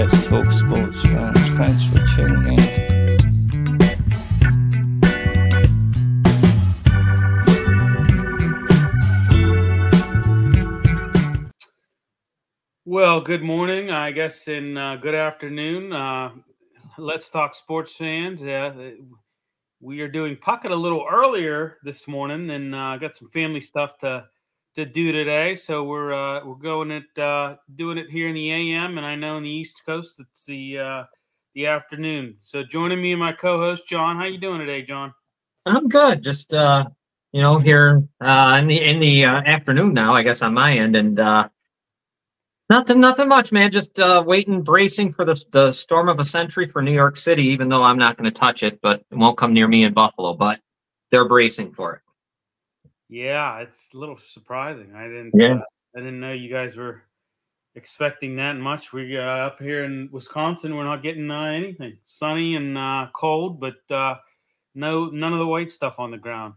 Let's talk sports, fans. Thanks for tuning in. Well, good morning, I guess, and good afternoon. Let's talk sports, fans. We are doing Puckett a little earlier this morning, and got some family stuff to do today. So we're going at doing it here in the AM, and I know in the East Coast it's the afternoon. So joining me and my co-host John. How you doing today, John? I'm good. Just here in the afternoon now, I guess, on my end, and. Nothing much, man. Just waiting, bracing for the storm of a century for New York City, even though I'm not going to touch it, but it won't come near me in Buffalo, but they're bracing for it. Yeah, it's a little surprising. I didn't know you guys were expecting that much. We up here in Wisconsin, we're not getting anything. Sunny and cold, but none of the white stuff on the ground.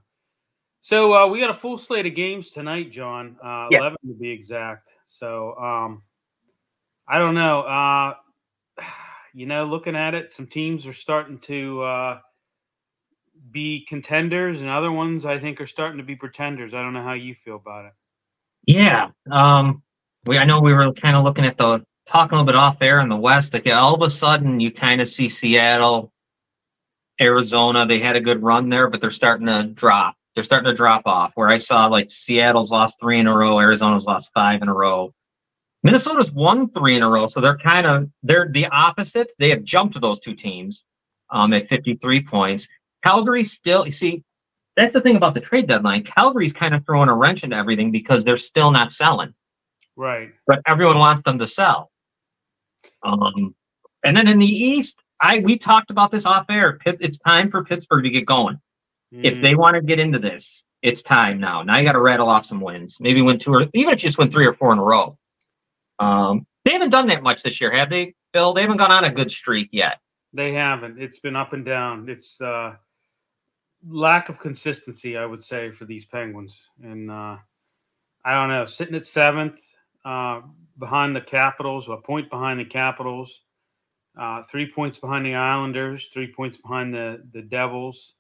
So we got a full slate of games tonight, John, 11 to be exact. So, I don't know, looking at it, some teams are starting to be contenders and other ones I think are starting to be pretenders. I don't know how you feel about it. Yeah. I know we were kind of looking at talking a little bit off air in the West. Like, all of a sudden you kind of see Seattle, Arizona, they had a good run there, but they're starting to drop. They're starting to drop off, where I saw like Seattle's lost 3 in a row. Arizona's lost 5 in a row. Minnesota's won 3 in a row. So they're the opposite. They have jumped those two teams at 53 points. Calgary still, you see, that's the thing about the trade deadline. Calgary's kind of throwing a wrench into everything because they're still not selling. Right. But everyone wants them to sell. And then in the East, we talked about this off air. It's time for Pittsburgh to get going. If they want to get into this, it's time now. Now you got to rattle off some wins. Maybe win 2 or even if you just win 3 or 4 in a row. They haven't done that much this year, have they, Bill? They haven't gone on a good streak yet. They haven't. It's been up and down. It's lack of consistency, I would say, for these Penguins. And I don't know, sitting at 7th, behind the Capitals, a point behind the Capitals, 3 points behind the Islanders, 3 points behind the Devils.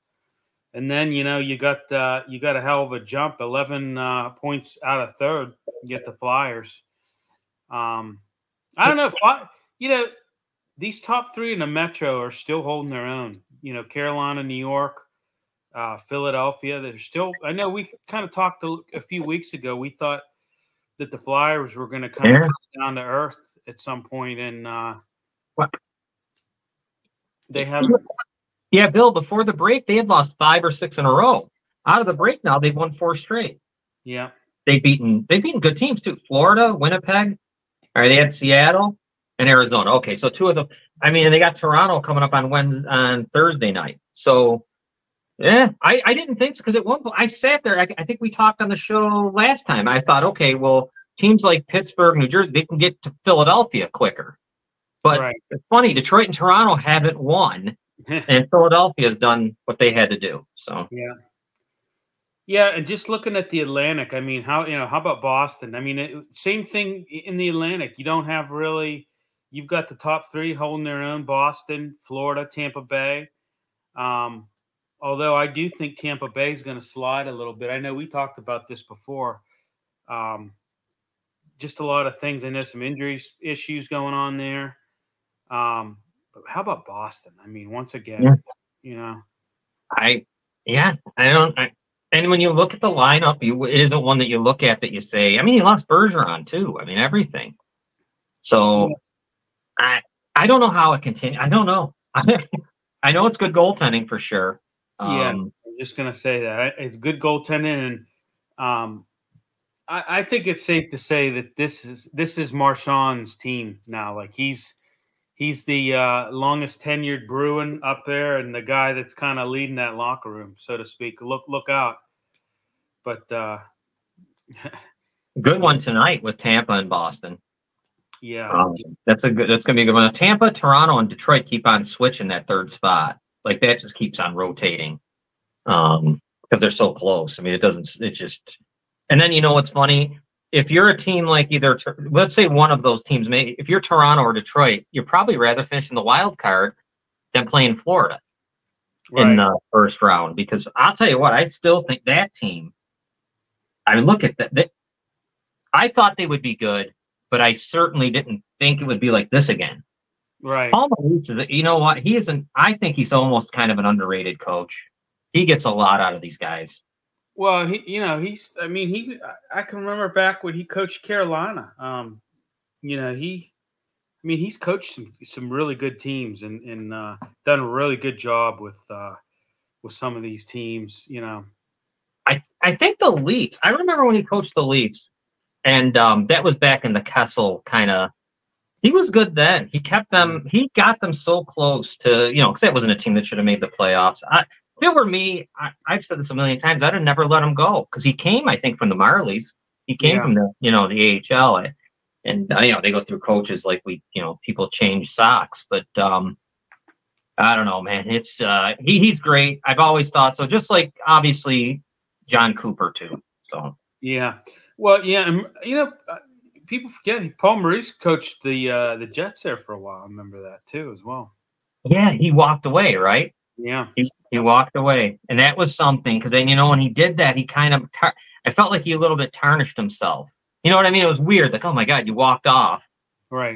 And then, you got a hell of a jump, 11 points out of third, you get the Flyers. I don't know if these top 3 in the Metro are still holding their own. Carolina, New York, Philadelphia, they're still – I know we kind of talked a few weeks ago. We thought that the Flyers were going to come down to earth at some point, and they haven't – Yeah, Bill, before the break, they had lost 5 or 6 in a row. Out of the break now, they've won 4 straight. Yeah. They've beaten good teams, too. Florida, Winnipeg. All right, they had Seattle and Arizona. Okay, so 2 of them. I mean, and they got Toronto coming up on Thursday night. So, yeah, I didn't think so because at one point I sat there. I think we talked on the show last time. I thought, okay, well, teams like Pittsburgh, New Jersey, they can get to Philadelphia quicker. But It's funny, Detroit and Toronto haven't won. And Philadelphia's done what they had to do. So yeah, and just looking at the Atlantic, I mean, how about Boston? I mean, same thing in the Atlantic. You don't have really. You've got the top 3 holding their own: Boston, Florida, Tampa Bay. Although I do think Tampa Bay is going to slide a little bit. I know we talked about this before. Just a lot of things. I know some injuries issues going on there. But how about Boston? I mean, once again, and when you look at the lineup, it isn't one that you look at that you say, I mean, you lost Bergeron too. I mean, everything. So I don't know how it continues. I don't know. I know it's good goaltending for sure. I'm just going to say that it's good goaltending. And I think it's safe to say that this is Marchand's team now. Like He's the longest tenured Bruin up there, and the guy that's kind of leading that locker room, so to speak. Look out! But good one tonight with Tampa and Boston. Yeah, that's gonna be a good one. Tampa, Toronto, and Detroit keep on switching that third spot. Like that just keeps on rotating because they're so close. I mean, it doesn't. It just. And then you know what's funny if you're a team like either, let's say one of those teams, maybe if you're Toronto or Detroit, you'd probably rather finish in the wild card than playing Florida in the first round. Because I'll tell you what, I still think that team, I mean, look at that. I thought they would be good, but I certainly didn't think it would be like this again. Right. Paul Maurice, you know what? He isn't, I think he's almost kind of an underrated coach. He gets a lot out of these guys. Well, he, you know, he's, I mean, he, I can remember back when he coached Carolina. You know, he, I mean, he's coached some really good teams and done a really good job with some of these teams, you know. I think the Leafs, I remember when he coached the Leafs, and that was back in the Kessel kind of. He was good then. He kept them. He got them so close to, you know, because that wasn't a team that should have made the playoffs. If it were me, I've said this a million times, I'd have never let him go because he came, I think, from the Marlies. He came from the, you know, the AHL, and you know they go through coaches like we, you know, people change socks, but I don't know, man. It's he's great. I've always thought so. Just like obviously John Cooper too. So yeah. Well, yeah, and, you know, people forget Paul Maurice coached the Jets there for a while. I remember that too as well. Yeah, he walked away, right? Yeah, he walked away, and that was something because then, you know, when he did that, he kind of I felt like he a little bit tarnished himself. You know what I mean? It was weird. Like, oh my God, you walked off, right?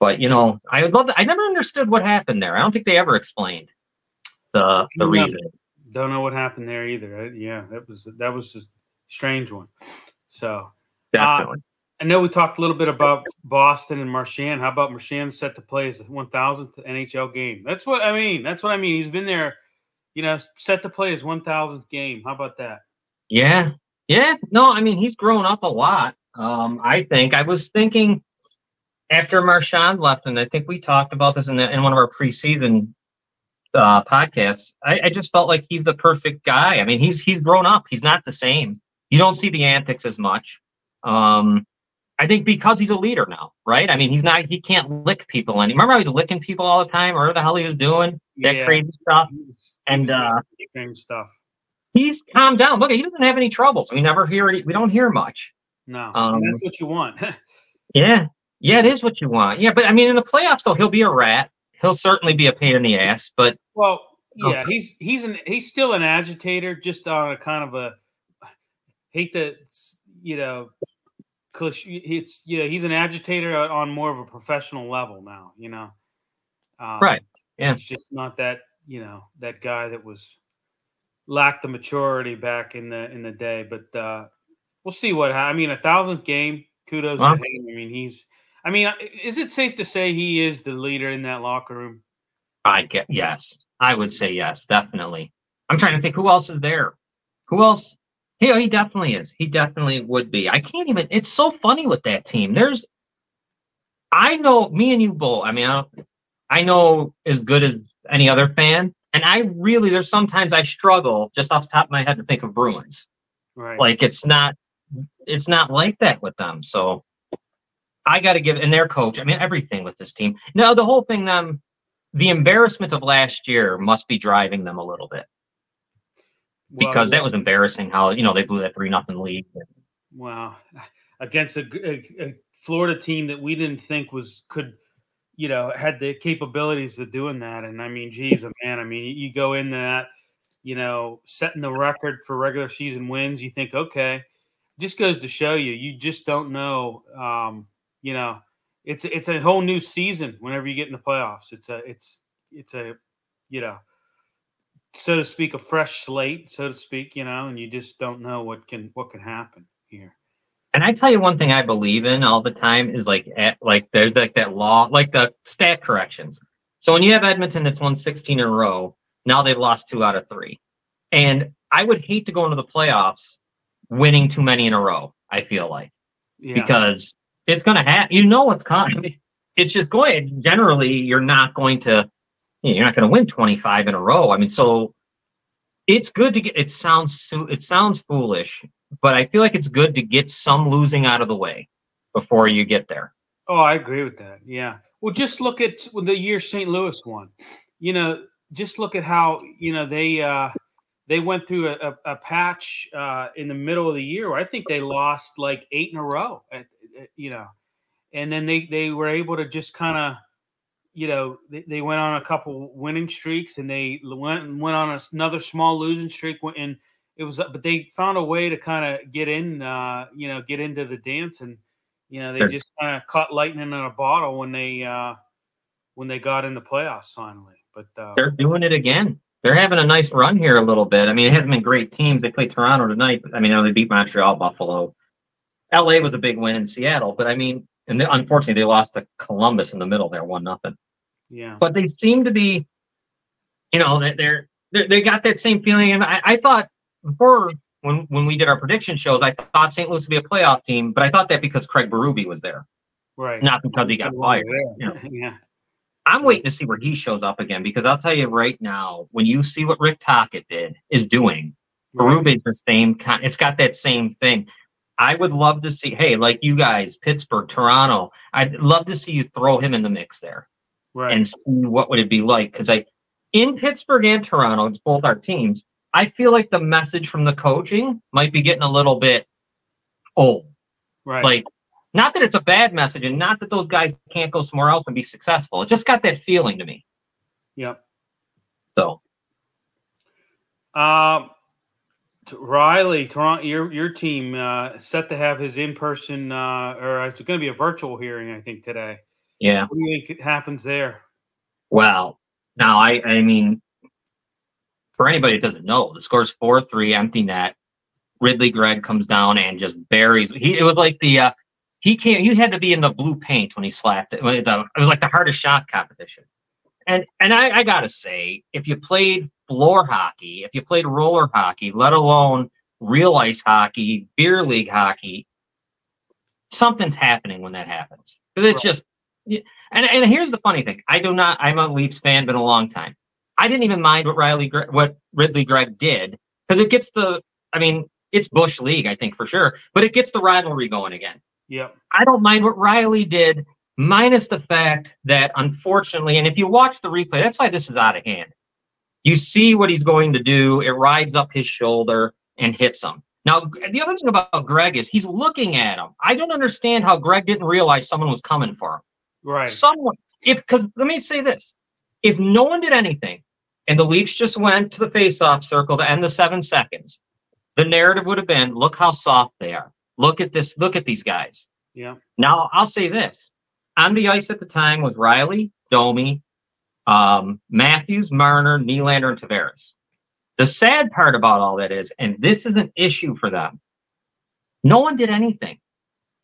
But you know, I would love to. I never understood what happened there. I don't think they ever explained the reason. Don't know what happened there either. Yeah, that was a strange one. So. Definitely. I know we talked a little bit about Boston and Marchand. How about Marchand set to play his 1,000th NHL game? That's what I mean. He's been there, you know, set to play his 1,000th game. How about that? Yeah. Yeah. No, I mean, he's grown up a lot. I think I was thinking after Marchand left, and I think we talked about this in one of our preseason podcasts. I just felt like he's the perfect guy. I mean, he's grown up. He's not the same. You don't see the antics as much. I think because he's a leader now, right? I mean, he can't lick people anymore. Remember how he's licking people all the time, or whatever the hell he was doing, that crazy stuff. And stuff. He's calmed down. Look, he doesn't have any troubles. We never hear it. We don't hear much. No, that's what you want. yeah, it is what you want. Yeah, but I mean, in the playoffs, though, he'll be a rat. He'll certainly be a pain in the ass. But he's still an agitator, just on a kind of a hate that. You know, it's, you know, he's an agitator on more of a professional level now, you know. Right. Yeah. It's just not that, you know, that guy that lacked the maturity back in the day, but we'll see what, I mean, 1,000th game, kudos to him. I mean, is it safe to say he is the leader in that locker room? Yes. I would say yes, definitely. I'm trying to think who else is there. Who else? Yeah, he definitely is. He definitely would be. I can't even. It's so funny with that team. I know me and you both. I mean, I know as good as any other fan, and there's sometimes I struggle just off the top of my head to think of Bruins. Right. Like it's not like that with them. So I got to give and their coach. I mean, everything with this team. No, the whole thing. The embarrassment of last year must be driving them a little bit. Because that was embarrassing how, you know, they blew that 3-0 lead. Wow. Against a Florida team that we didn't think had the capabilities of doing that. And I mean, geez, man, I mean, you go in that, you know, setting the record for regular season wins, you think, okay, just goes to show you just don't know. You know, it's a whole new season whenever you get in the playoffs. It's a, you know, so to speak, a fresh slate, so to speak, you know, and you just don't know what can happen here. And I tell you one thing I believe in all the time is like there's like that law, like the stat corrections. So when you have Edmonton that's won 16 in a row, now they've lost 2 out of 3. And I would hate to go into the playoffs winning too many in a row, I feel like. Yeah. Because it's going to happen. You know what's coming. It's just going, generally, you're not going to win 25 in a row. I mean, so it's good to get. It sounds foolish, but I feel like it's good to get some losing out of the way before you get there. Oh, I agree with that. Yeah. Well, just look at the year St. Louis won. You know, just look at how, you know, they they went through a patch in the middle of the year where I think they lost like 8 in a row, you know, and then they were able to just kind of, you know, they went on a couple winning streaks and they went on another small losing streak, and it was, but they found a way to kind of get in, you know, get into the dance, and you know, they just kind of caught lightning in a bottle when they got in the playoffs finally. But they're doing it again. They're having a nice run here a little bit. I mean, it hasn't been great teams. They play Toronto tonight. I mean, they beat Montreal, Buffalo. LA was a big win in Seattle. But, I mean, and they, unfortunately, they lost to Columbus in the middle there, 1-0. Yeah. But they seem to be, you know, they got that same feeling. And I thought before, when we did our prediction shows, I thought St. Louis would be a playoff team. But I thought that because Craig Berube was there. Right. Not because he got fired. You know. Yeah. I'm waiting to see where he shows up again, because I'll tell you right now, when you see what Rick Tocchet is doing, Berube is the same kind. It's got that same thing. I would love to see, hey, like you guys, Pittsburgh, Toronto, I'd love to see you throw him in the mix there, right, and see what would it be like. Because in Pittsburgh and Toronto, it's both our teams, I feel like the message from the coaching might be getting a little bit old. Right. Like, not that it's a bad message, and not that those guys can't go somewhere else and be successful. It just got that feeling to me. Yep. So, Reilly, Toronto, your team set to have his in-person, or it's going to be a virtual hearing, I think, today. Yeah. What do you think happens there? Well, now I mean, for anybody that doesn't know, the score's 4-3, empty net. Ridley Greig comes down and just buries. It was like the. He can't. You had to be in the blue paint when he slapped it. It was like the hardest shot competition. And I gotta say, if you played floor hockey, if you played roller hockey, let alone real ice hockey, beer league hockey, something's happening when that happens. Because it's just. And here's the funny thing. I do not. I'm a Leafs fan, been a long time. I didn't even mind what Ridley Greig did, because it gets the. I mean, it's Bush League, I think, for sure, but it gets the rivalry going again. Yeah, I don't mind what Reilly did, minus the fact that, unfortunately, and if you watch the replay, that's why this is out of hand. You see what he's going to do. It rides up his shoulder and hits him. Now, the other thing about Greig is he's looking at him. I don't understand how Greig didn't realize someone was coming for him. Right. Because let me say this. If no one did anything and the Leafs just went to the face-off circle to end the 7 seconds, the narrative would have been, look how soft they are. Look at this. Look at these guys. Yeah. Now, I'll say this. On the ice at the time was Reilly, Domi, Matthews, Marner, Nylander, and Tavares. The sad part about all that is, and this is an issue for them, no one did anything.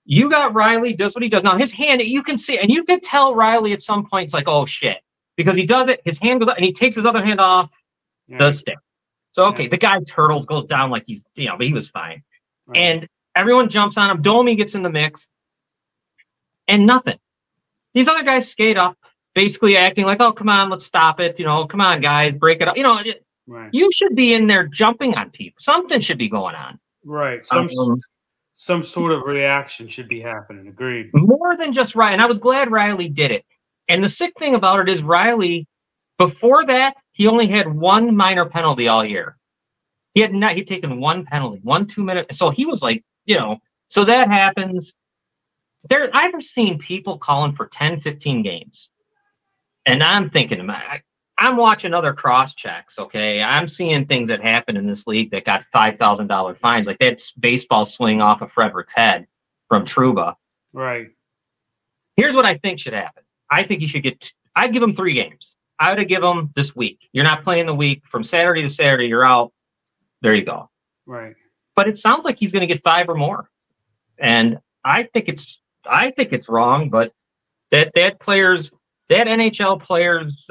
You got Reilly, does what he does. Now, his hand, you can see, and you can tell Reilly at some point, it's like, oh, shit. Because he does it, his hand goes up, and he takes his other hand off the stick. So, okay, the guy turtles, goes down like he's, you know, but he was fine. Right. And everyone jumps on him. Domi gets in the mix, and nothing. These other guys skate up, basically acting like, oh, come on, let's stop it. You know, come on, guys, break it up. You know, you should be in there jumping on people. Something should be going on. Right. Some sort of reaction should be happening. Agreed. More than just Reilly. And I was glad Reilly did it. And the sick thing about it is Reilly, before that, he only had one minor penalty all year. He'd taken one penalty, 1 2-minute. So he was like, you know, so that happens. I've seen people calling for 10, 15 games. And I'm thinking, I'm watching other cross checks, okay? I'm seeing things that happen in this league that got $5,000 fines, like that baseball swing off of Frederick's head from Truba. Right. Here's what I think should happen. I think he should get – I'd give him 3 games. I would have given him this week. You're not playing the week. From Saturday to Saturday, you're out. There you go. Right. But it sounds like he's going to get 5 or more, and I think it's wrong. But that NHL player's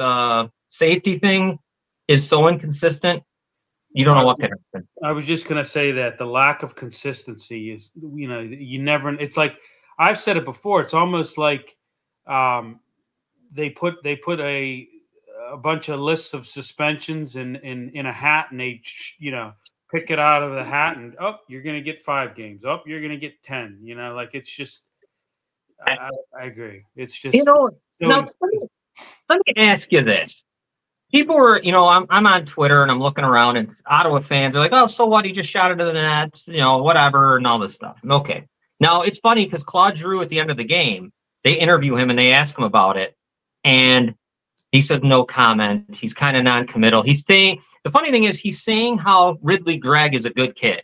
safety thing is so inconsistent. You don't know what could happen. I was just going to say that the lack of consistency is, you know, you never. It's like I've said it before. It's almost like they put a bunch of lists of suspensions in a hat, and they, you know, pick it out of the hat, and oh, you're going to get 5 games. Oh, you're going to get 10. You know, like it's just. I agree. It's just. You know. Now, let me ask you this: people were, you know, I'm on Twitter and I'm looking around, and Ottawa fans are like, oh, so what? He just shot into the net, you know, whatever, and all this stuff. And okay. Now, it's funny because Claude Giroux, at the end of the game, they interview him and they ask him about it. And he said no comment. He's kind of non-committal. He's saying, the funny thing is, he's saying how Ridley Greig is a good kid.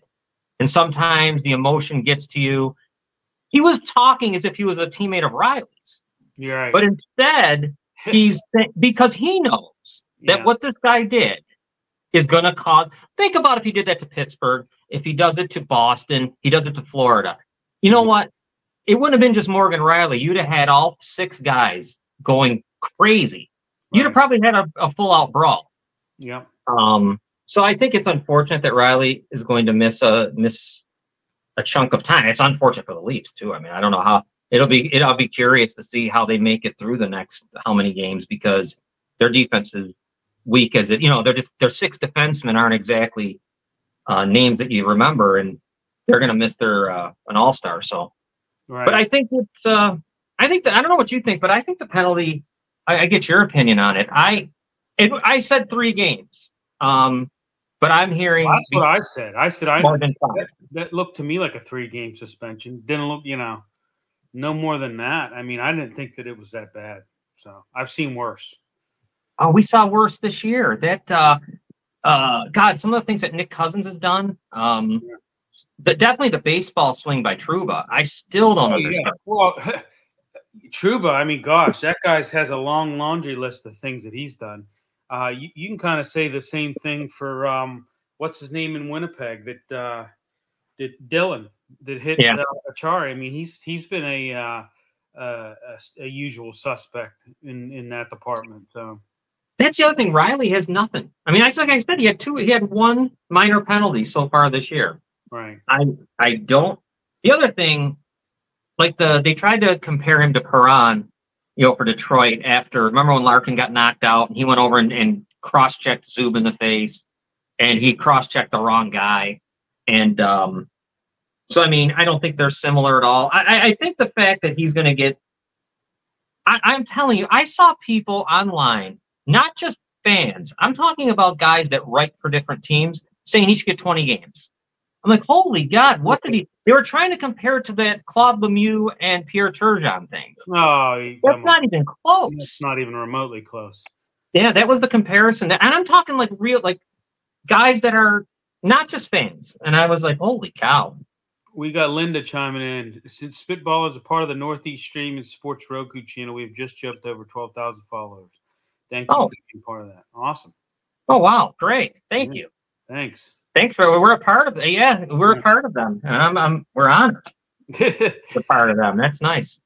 And sometimes the emotion gets to you. He was talking as if he was a teammate of Riley's. You're right. But instead, he's because he knows that what this guy did is going to cause. Think about if he did that to Pittsburgh, if he does it to Boston, he does it to Florida. You know what? It wouldn't have been just Morgan Rielly. You'd have had all six guys going crazy. Right. You'd have probably had a full-out brawl. Yeah. So I think it's unfortunate that Rielly is going to miss a chunk of time. It's unfortunate for the Leafs too. I mean, I don't know how I'll be curious to see how they make it through the next how many games, because their defense is weak as it. You know, their six defensemen aren't exactly names that you remember, and they're going to miss their an all-star. So, right. But I think it's I don't know what you think, but I think the penalty. I get your opinion on it. I said 3 games. But I'm hearing that's what I said. I said that looked to me like a 3-game suspension. Didn't look, you know, no more than that. I mean, I didn't think that it was that bad. So I've seen worse. Oh, we saw worse this year. That God, some of the things that Nick Cousins has done. But definitely the baseball swing by Trouba. I still don't understand. Yeah. Well, Trouba, I mean, gosh, that guy has a long laundry list of things that he's done. You can kind of say the same thing for what's his name in Winnipeg that Dylan that hit Achari. I mean, he's been a usual suspect in that department. So that's the other thing. Rielly has nothing. I mean, like I said, he had 1 minor penalty so far this year. Right. I don't. The other thing, like they tried to compare him to Perron. You know, for Detroit after, remember when Larkin got knocked out and he went over and cross-checked Zub in the face and he cross-checked the wrong guy. And so, I mean, I don't think they're similar at all. I think the fact that he's going to get, I'm telling you, I saw people online, not just fans. I'm talking about guys that write for different teams saying he should get 20 games. I'm like, holy God, what did he... They were trying to compare it to that Claude Lemieux and Pierre Turgeon thing. Oh, that's not even close. It's not even remotely close. Yeah, that was the comparison. And I'm talking like real, like guys that are not just fans. And I was like, holy cow. We got Linda chiming in. Since Spitball is a part of the Northeast Stream and Sports Roku channel, we've just jumped over 12,000 followers. Thank you for being part of that. Awesome. Oh, wow. Great. Thank you. Thanks. Thanks for we're a part of it. Yeah, we're a part of them. And we're honored. We're part of them. That's nice.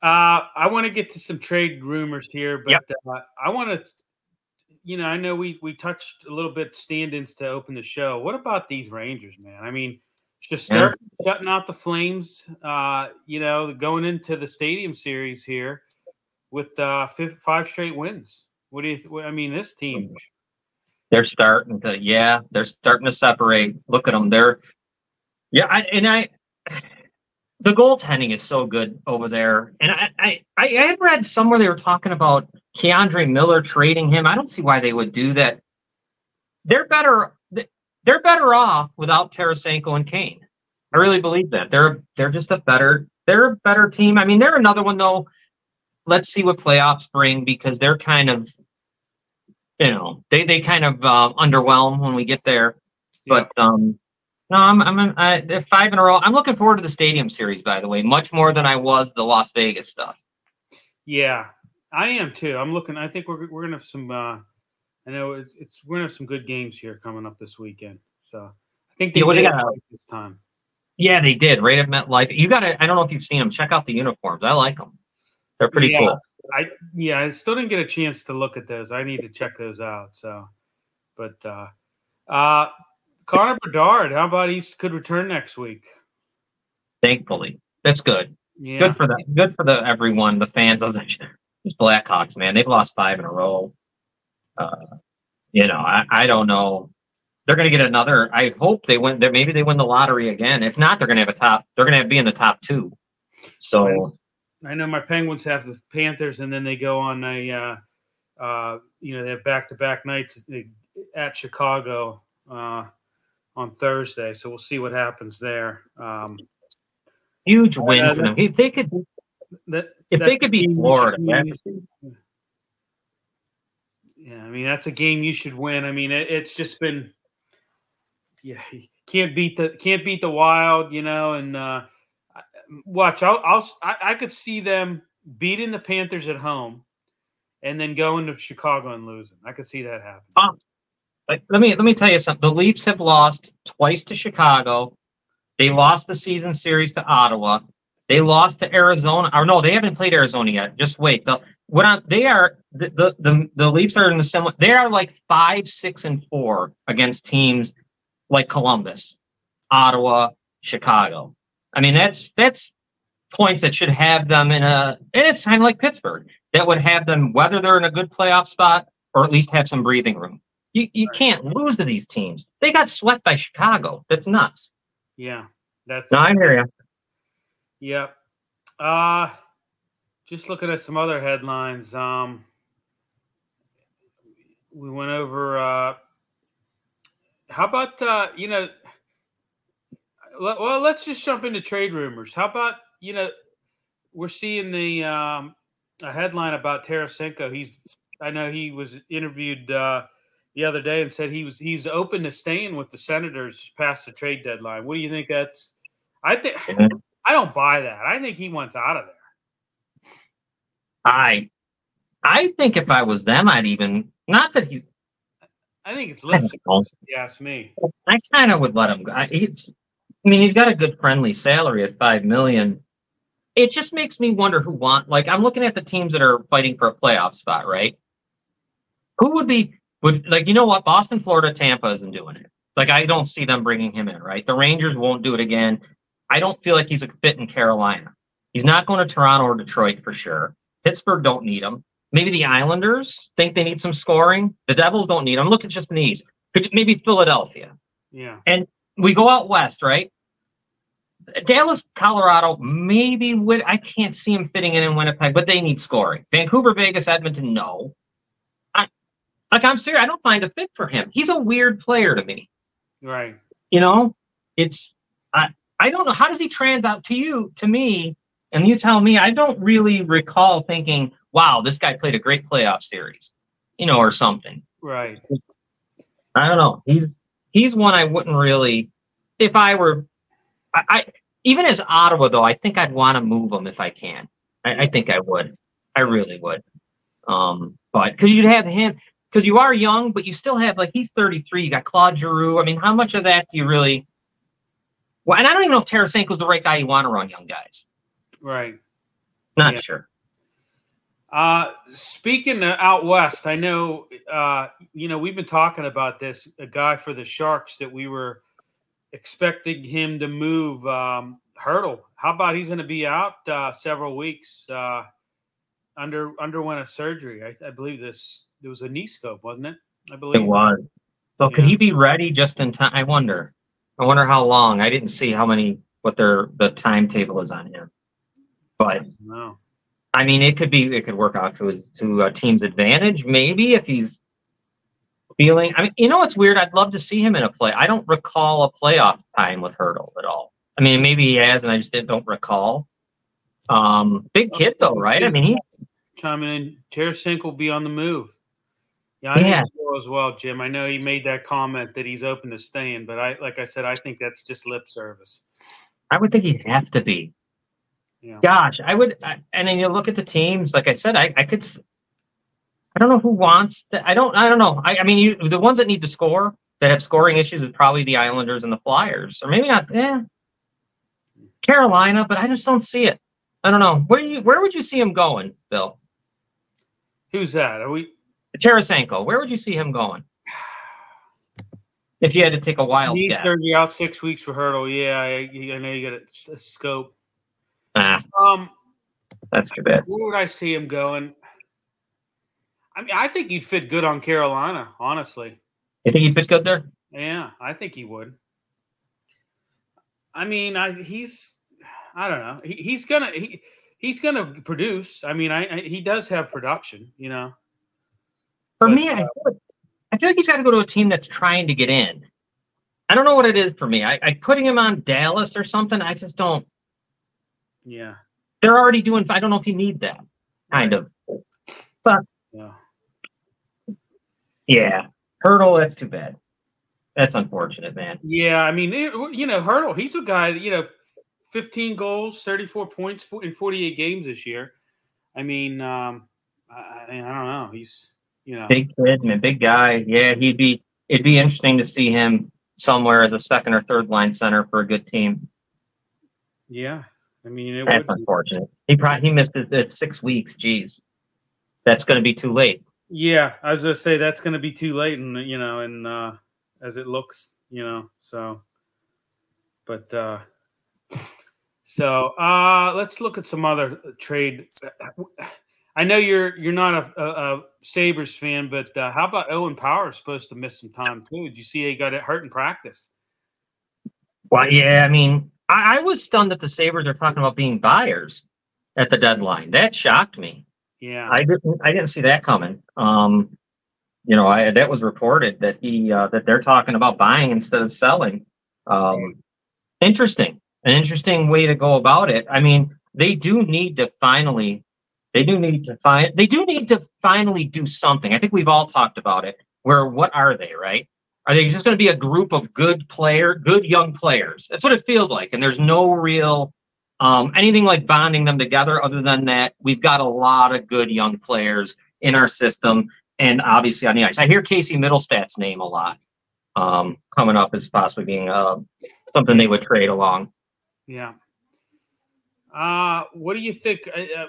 I want to get to some trade rumors here, but I want to, you know, I know we touched a little bit stand-ins to open the show. What about these Rangers, man? I mean, just shutting out the Flames. You know, going into the Stadium Series here with 5 straight wins. What do you? I mean, this team. They're starting to separate. Look at them. The goaltending is so good over there. And I had read somewhere they were talking about Keandre Miller trading him. I don't see why they would do that. They're better off without Tarasenko and Kane. I really believe that. They're just a better team. I mean, they're another one though. Let's see what playoffs bring, because they're kind of, you know, they kind of underwhelm when we get there, but no, I'm they're 5 in a row. I'm looking forward to the Stadium Series, by the way, much more than I was the Las Vegas stuff. Yeah, I am too. I'm looking. I think we're gonna have some. I know it's we're gonna have some good games here coming up this weekend. So I think they got it this time. Yeah, they did. Right at MetLife. You got to. I don't know if you've seen them. Check out the uniforms. I like them. They're pretty cool. I still didn't get a chance to look at those. I need to check those out. So, but Connor Bedard, how about he could return next week? Thankfully, that's good. Yeah. Good for that. Good for everyone, the fans of the Blackhawks. Man, they've lost 5 in a row. You know, I don't know. They're going to get another. I hope they win. Maybe they win the lottery again. If not, they're going to have They're going to be in the top 2. So. Right. I know my Penguins have the Panthers, and then they go on a you know, they have back-to-back nights at Chicago on Thursday, so we'll see what happens there. Huge win for them. If they could beat Florida, yeah, I mean, that's a game you should win. I mean, it's just been, yeah, you can't beat the Wild, you know. And watch, I could see them beating the Panthers at home, and then going to Chicago and losing. I could see that happen. Let me tell you something. The Leafs have lost twice to Chicago. They lost the season series to Ottawa. They lost to Arizona. Or no, they haven't played Arizona yet. Just wait. The Leafs are in the similar. They are like 5-6-4 against teams like Columbus, Ottawa, Chicago. I mean, that's points that should have them in a. And it's kind of like Pittsburgh that would have them whether they're in a good playoff spot or at least have some breathing room. You can't lose to these teams. They got swept by Chicago. That's nuts. Yeah, that's. No, I hear you. Yeah. Just looking at some other headlines. We went over. How about you know? Well, let's just jump into trade rumors. How about you know? We're seeing the a headline about Tarasenko. I know he was interviewed the other day and said he's open to staying with the Senators past the trade deadline. What do you think? I don't buy that. I think he wants out of there. I think if I was them, I'd even not that he's. I think it's lip service, if you ask me. I kind of would let him go. He's got a good friendly salary at $5 million. It just makes me wonder who I'm looking at the teams that are fighting for a playoff spot, right? Who would Boston, Florida, Tampa isn't doing it. Like, I don't see them bringing him in, right? The Rangers won't do it again. I don't feel like he's a fit in Carolina. He's not going to Toronto or Detroit for sure. Pittsburgh don't need him. Maybe the Islanders think they need some scoring. The Devils don't need him. Look at just in the East. Maybe Philadelphia. Yeah. And we go out west, right? Dallas, Colorado, maybe. I can't see him fitting in Winnipeg, but they need scoring. Vancouver, Vegas, Edmonton, no. I'm serious. I don't find a fit for him. He's a weird player to me. Right. You know, it's... I don't know. How does he trans out to you, to me? And you tell me, I don't really recall thinking, wow, this guy played a great playoff series, you know, or something. Right. I don't know. He's one I wouldn't really, if I were, I even as Ottawa, though, I think I'd want to move him if I can. I think I would. I really would. But cause you'd have him, cause you are young, but you still have he's 33. You got Claude Giroux. I mean, how much of that do you really, well, and I don't even know if Tarasenko's the right guy you want around young guys. Right. Not sure. Speaking of out west, I know, you know, we've been talking about this, a guy for the Sharks that we were expecting him to move, Hurdle. How about he's going to be out several weeks, underwent a surgery. I believe there was a knee scope, wasn't it? I believe it was. So could he be ready just in time? I wonder how long. I didn't see what the timetable is on him, but no. I mean, it could work out to a team's advantage maybe if he's feeling. I mean, you know, it's weird. I'd love to see him in a play. I don't recall a playoff time with Hurdle at all. I mean, maybe he has, and I just don't recall. Big kid though, right? I mean, he's chiming in. Tarasenko will be on the move. Yeah, I think so as well, Jim. I know he made that comment that he's open to staying, but I think that's just lip service. I would think he'd have to be. Yeah. Gosh, I would. And then you look at the teams. Like I said, I could. I don't know who wants that. I don't know. The ones that need to score that have scoring issues is probably the Islanders and the Flyers, or maybe not. Carolina, but I just don't see it. I don't know. Where would you see him going, Bill? Who's that? Are we? Tarasenko, where would you see him going? If you had to take a wild guess. He's 30 out 6 weeks for Hurdle. Yeah, I know you got a scope. That's too bad. Where would I see him going? I mean, I think he'd fit good on Carolina, honestly. You think he'd fit good there? Yeah, I think he would. I mean, I don't know. He's gonna produce. I mean, he does have production, you know. For me, I feel like he's got to go to a team that's trying to get in. I don't know what it is for me. I putting him on Dallas or something, I just don't. Yeah. They're already doing, I don't know if you need that, kind of. But, yeah. Hurdle, that's too bad. That's unfortunate, man. Yeah, I mean, Hurdle, he's a guy, 15 goals, 34 points in 48 games this year. I mean, I don't know. He's, big kid, man, big guy. Yeah, it'd be interesting to see him somewhere as a second or third line center for a good team. Yeah. I mean, that's unfortunate. He missed it 6 weeks. Jeez. That's going to be too late. Yeah. I was going to say that's going to be too late. And, as it looks, so let's look at some other trade. I know you're not a Sabres fan, but how about Owen Power is supposed to miss some time too? Did you see he got hurt in practice? Well, yeah, I mean, I was stunned that the Sabres are talking about being buyers at the deadline. That shocked me. Yeah, I didn't see that coming. That was reported that that they're talking about buying instead of selling. An interesting way to go about it. I mean, they do need to finally do something. I think we've all talked about it. Where, what are they, right? Are they just going to be a group of good young players? That's what it feels like. And there's no real anything like bonding them together other than that we've got a lot of good young players in our system and obviously on the ice. I hear Casey Middlestad's name a lot coming up as possibly being something they would trade along. Yeah. What do you think?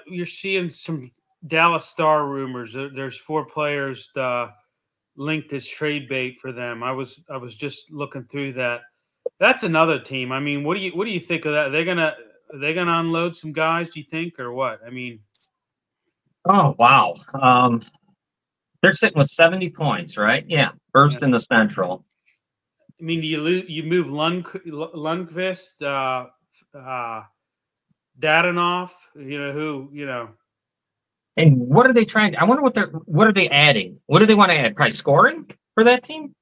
You're seeing some Dallas Star rumors. There's four players linked as trade bait for them. I was just looking through that. That's another team. I mean, what do you think of that? Are they gonna unload some guys, do you think, or what? I mean, oh wow, they're sitting with 70 points, right? Yeah, first in the Central. I mean, you move Lundkvist, Dadonov, And what are they trying to? I wonder what are they adding? What do they want to add? Probably scoring for that team.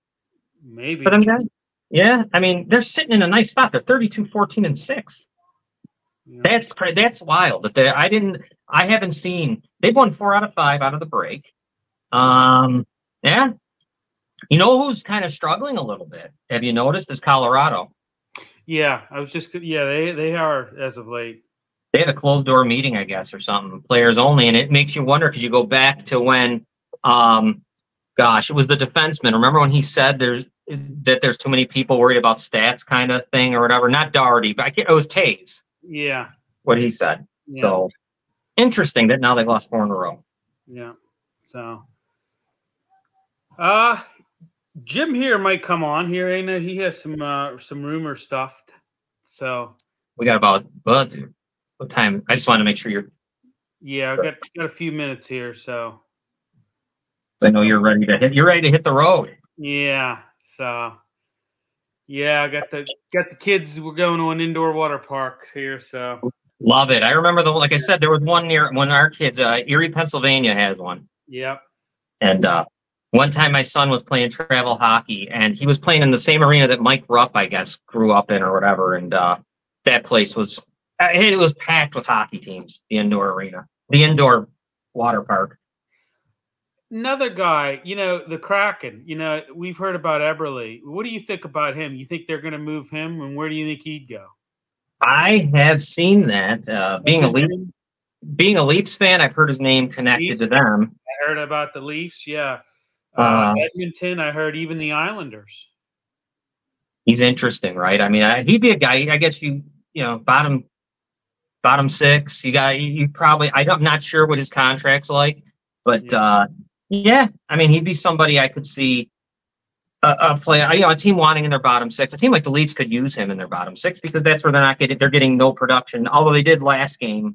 Maybe. For them guys? Yeah, I mean they're sitting in a nice spot. They're 32, 14, and 6. Yeah. That's wild. That I haven't seen. They've won 4 out of 5 out of the break. Yeah. You know who's kind of struggling a little bit? Have you noticed? Is Colorado? Yeah, they are as of late. They had a closed door meeting, I guess, or something, players only. And it makes you wonder because you go back to when, it was the defenseman. Remember when he said there's too many people worried about stats kind of thing or whatever? Not Daugherty, but it was Taves. Yeah. What he said. Yeah. So interesting that now they've lost 4 in a row. Yeah. So, Jim here might come on here. I know he has some rumor stuff. So we got about buds. What time? I just want to make sure you're. Yeah, I've got a few minutes here, so. I know you're ready to hit. You're ready to hit the road. Yeah. So. Yeah, I got the kids. We're going to an indoor water park here, so. Love it. I remember like I said, there was one near when our kids, Erie, Pennsylvania, has one. Yep. And one time my son was playing travel hockey, and he was playing in the same arena that Mike Rupp, I guess, grew up in or whatever, and that place was. It was packed with hockey teams, the indoor arena, the indoor water park. Another guy, the Kraken, we've heard about Eberle. What do you think about him? You think they're going to move him, and where do you think he'd go? I have seen that. Being a Leafs fan, I've heard his name connected to them. I heard about the Leafs, yeah. Edmonton, I heard even the Islanders. He's interesting, right? I mean, he'd be a guy, I guess bottom – bottom six, I'm not sure what his contract's like, but he'd be somebody I could see a player, a team wanting in their bottom six. A team like the Leafs could use him in their bottom six because that's where they're getting no production, although they did last game,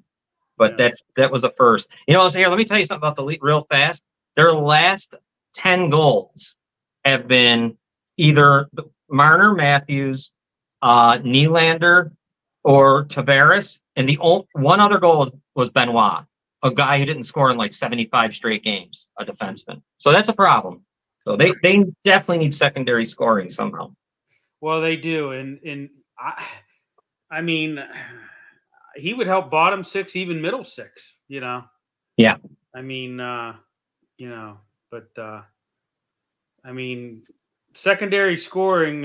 but that was a first. Here, let me tell you something about the Leafs real fast. Their last 10 goals have been either Marner, Matthews, Nylander, or Tavares, and the one other goal was Benoit. a guy who didn't score in like 75 straight games, a defenseman. So that's a problem. So they definitely need secondary scoring somehow. Well, they do. And I mean, he would help bottom six, even middle six, you know? Yeah. I mean, you know, but I mean, secondary scoring,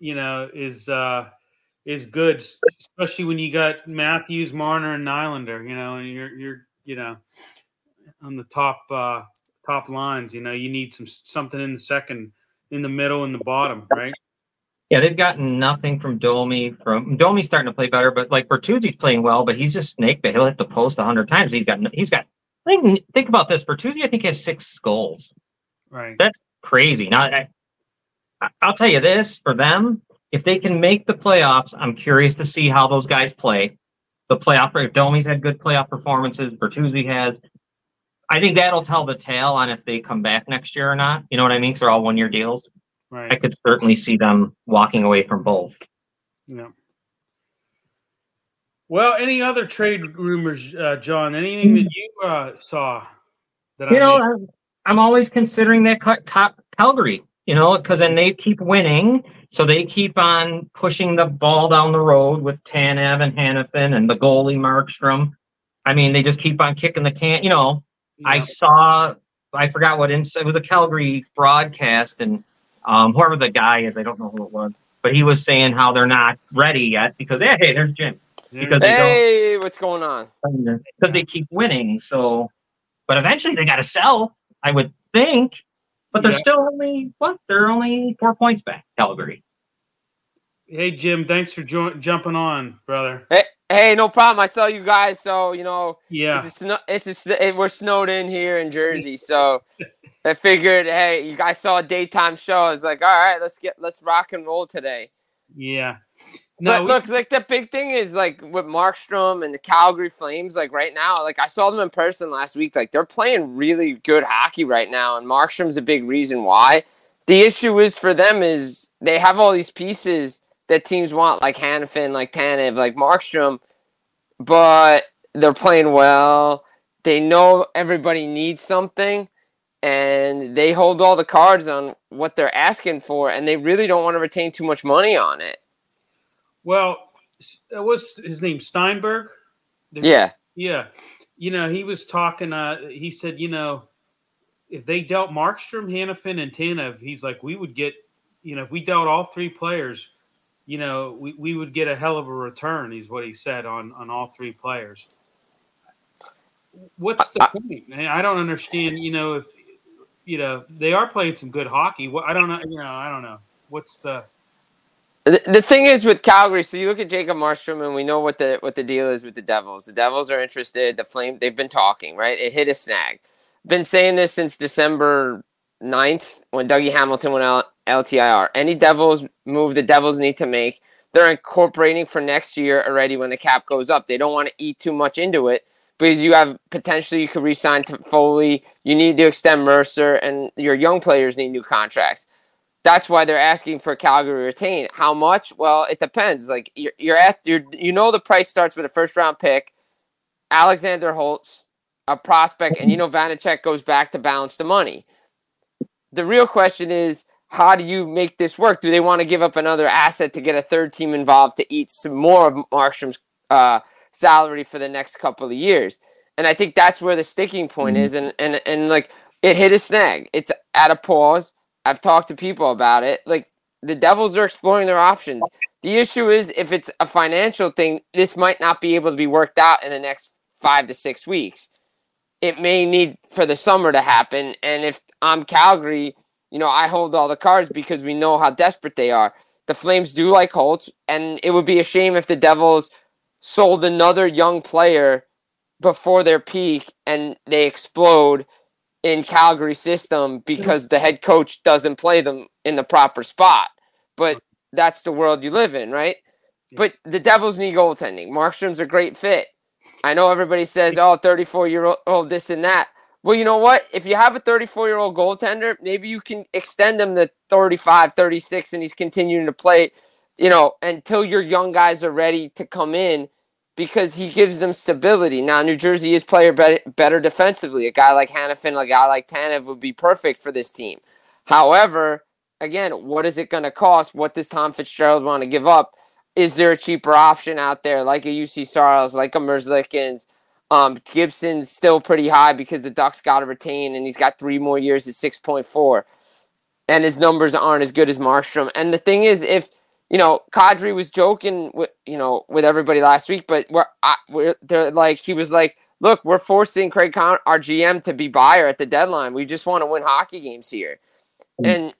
you know, is good, especially when you got Matthews, Marner, and Nylander, you know, and you're, you know, on the top lines, you know, you need something in the second, in the middle, in the bottom, right? Yeah, they've gotten nothing from Domi. Domi's starting to play better, but like Bertuzzi's playing well, but he's just snake bit. He'll hit the post 100 times. He's got. Think about this. Bertuzzi, I think, has 6 goals. Right. That's crazy. Now, I'll tell you this for them. If they can make the playoffs, I'm curious to see how those guys play. Domi's had good playoff performances. Bertuzzi has. I think that'll tell the tale on if they come back next year or not. You know what I mean? Because they're all one-year deals. Right. I could certainly see them walking away from both. Yeah. Well, any other trade rumors, John? Anything that you saw? I'm always considering that Calgary, you know, because then they keep winning. So they keep on pushing the ball down the road with Tanev and Hanifin and the goalie Markstrom. I mean, they just keep on kicking the can. You know, yeah. I forgot what it was, a Calgary broadcast, and whoever the guy is, I don't know who it was, but he was saying how they're not ready yet because, hey, there's Jim. Because what's going on? Because they keep winning. So, but eventually they got to sell, I would think. But they're still only, they're only 4 points back, Calgary. Hey, Jim, thanks for jumping on, brother. Hey, no problem. I saw you guys, so, you know, we're snowed in here in Jersey, so I figured, hey, you guys saw a daytime show. I was like, all right, let's rock and roll today. Yeah. No, but look, like the big thing is like with Markstrom and the Calgary Flames, like right now, like I saw them in person last week, like they're playing really good hockey right now. And Markstrom's a big reason why. The issue is for them is they have all these pieces that teams want, like Hanifin, like Tanev, like Markstrom, but they're playing well. They know everybody needs something. And they hold all the cards on what they're asking for, and they really don't want to retain too much money on it. Well, what's his name? Steinberg? Yeah. You know, he was talking, he said, you know, if they dealt Markstrom, Hanifin, and Tanev, he's like, we would get, you know, if we dealt all three players, you know, we would get a hell of a return, is what he said on all three players. What's the point? I don't understand, you know, if, you know, they are playing some good hockey. I don't know. What's the... The thing is with Calgary, so you look at Jacob Markstrom, and we know what the deal is with the Devils. The Devils are interested. The Flames, they've been talking, right? It hit a snag. Been saying this since December 9th when Dougie Hamilton went out LTIR. Any Devils move the Devils need to make, they're incorporating for next year already when the cap goes up. They don't want to eat too much into it because you have potentially you could re-sign to Foley. You need to extend Mercer, and your young players need new contracts. That's why they're asking for Calgary retain. How much? Well, it depends. Like you know, the price starts with a first round pick, Alexander Holtz, a prospect, and you know Vanacek goes back to balance the money. The real question is, how do you make this work? Do they want to give up another asset to get a third team involved to eat some more of Markstrom's salary for the next couple of years? And I think that's where the sticking point is. And like it hit a snag. It's at a pause. I've talked to people about it. Like, the Devils are exploring their options. The issue is if it's a financial thing, this might not be able to be worked out in the next 5 to 6 weeks. It may need for the summer to happen. And if I'm Calgary, you know, I hold all the cards because we know how desperate they are. The Flames do like Holtz, and it would be a shame if the Devils sold another young player before their peak and they explode in Calgary system because the head coach doesn't play them in the proper spot. But that's the world you live in, right? Yeah. But the Devils need goaltending. Markstrom's a great fit. I know everybody says, oh, 34-year-old, this and that. Well, you know what? If you have a 34-year-old goaltender, maybe you can extend him to 35, 36, and he's continuing to play, you know, until your young guys are ready to come in because he gives them stability. Now, New Jersey is playing better defensively. A guy like Hanifin, a guy like Tanev would be perfect for this team. However, again, what is it going to cost? What does Tom Fitzgerald want to give up? Is there a cheaper option out there, like a Juuse Saros, like a Merzlikins? Gibson's still pretty high because the Ducks got to retain, and he's got 3 more years at 6.4. And his numbers aren't as good as Markstrom. And the thing is, if, you know, Kadri was joking with, you know, with everybody last week, but he was like, look, we're forcing Craig Conner, our GM, to be buyer at the deadline. We just want to win hockey games here. And,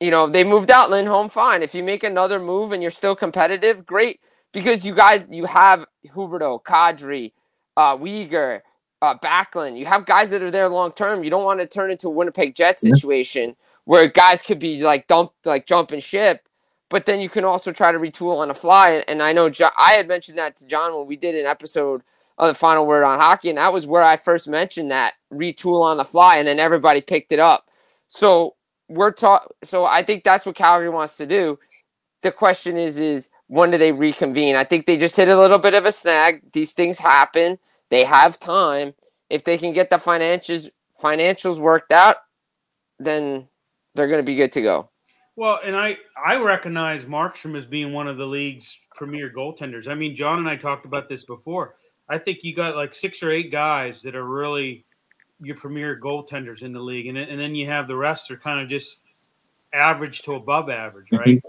you know, they moved out Lindholm, fine. If you make another move and you're still competitive, great. Because you guys, you have Huberdeau, Kadri, Weegar, Backlund. You have guys that are there long term. You don't want to turn into a Winnipeg Jets situation where guys could be like dumped, like jumping ship, but then you can also try to retool on the fly. And I know I had mentioned that to John when we did an episode of The Final Word on Hockey, and that was where I first mentioned that retool on the fly, and then everybody picked it up. So I think that's what Calgary wants to do. The question is when do they reconvene? I think they just hit a little bit of a snag. These things happen. They have time. If they can get the financials worked out, then they're going to be good to go. Well, and I recognize Markstrom as being one of the league's premier goaltenders. I mean, John and I talked about this before. I think you got like 6 or 8 guys that are really your premier goaltenders in the league, and then you have the rest are kind of just average to above average, right?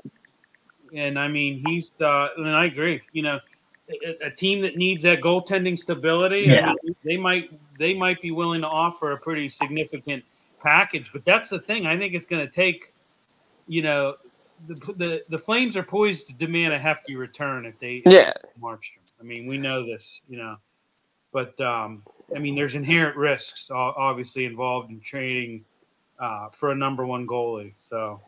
And, I mean, and I agree, you know, a team that needs that goaltending stability, yeah. I mean, they might be willing to offer a pretty significant package. But that's the thing. I think it's going to take, you know, the Flames are poised to demand a hefty return if they Markstrom. I mean, we know this, you know. But, I mean, there's inherent risks, obviously, involved in trading for a number one goalie. So.